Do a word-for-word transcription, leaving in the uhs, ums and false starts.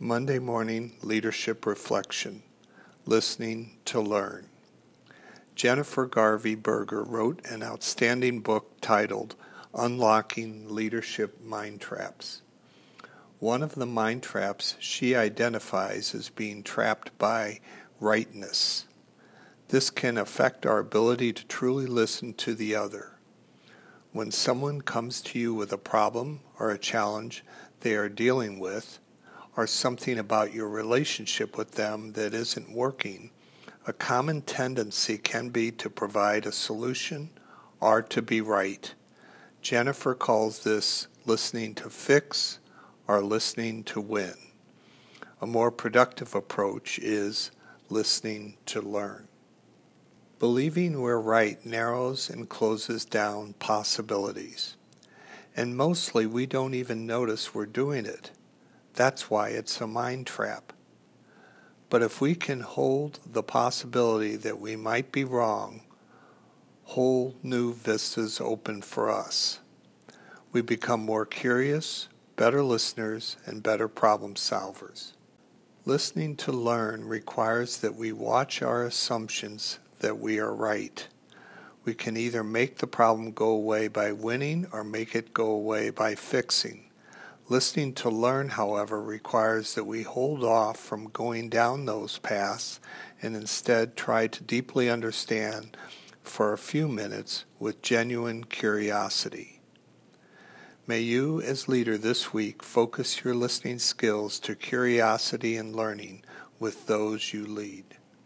Monday Morning Leadership Reflection, Listening to Learn. Jennifer Garvey Berger wrote an outstanding book titled Unlocking Leadership Mind Traps. One of the mind traps she identifies as being trapped by rightness. This can affect our ability to truly listen to the other. When someone comes to you with a problem or a challenge they are dealing with, or something about your relationship with them that isn't working, a common tendency can be to provide a solution or to be right. Jennifer calls this listening to fix or listening to win. A more productive approach is listening to learn. Believing we're right narrows and closes down possibilities. And mostly we don't even notice we're doing it. That's why it's a mind trap. But if we can hold the possibility that we might be wrong, whole new vistas open for us. We become more curious, better listeners, and better problem solvers. Listening to learn requires that we watch our assumptions that we are right. We can either make the problem go away by winning or make it go away by fixing. Listening to learn, however, requires that we hold off from going down those paths and instead try to deeply understand for a few minutes with genuine curiosity. May you, as leader this week, focus your listening skills to curiosity and learning with those you lead.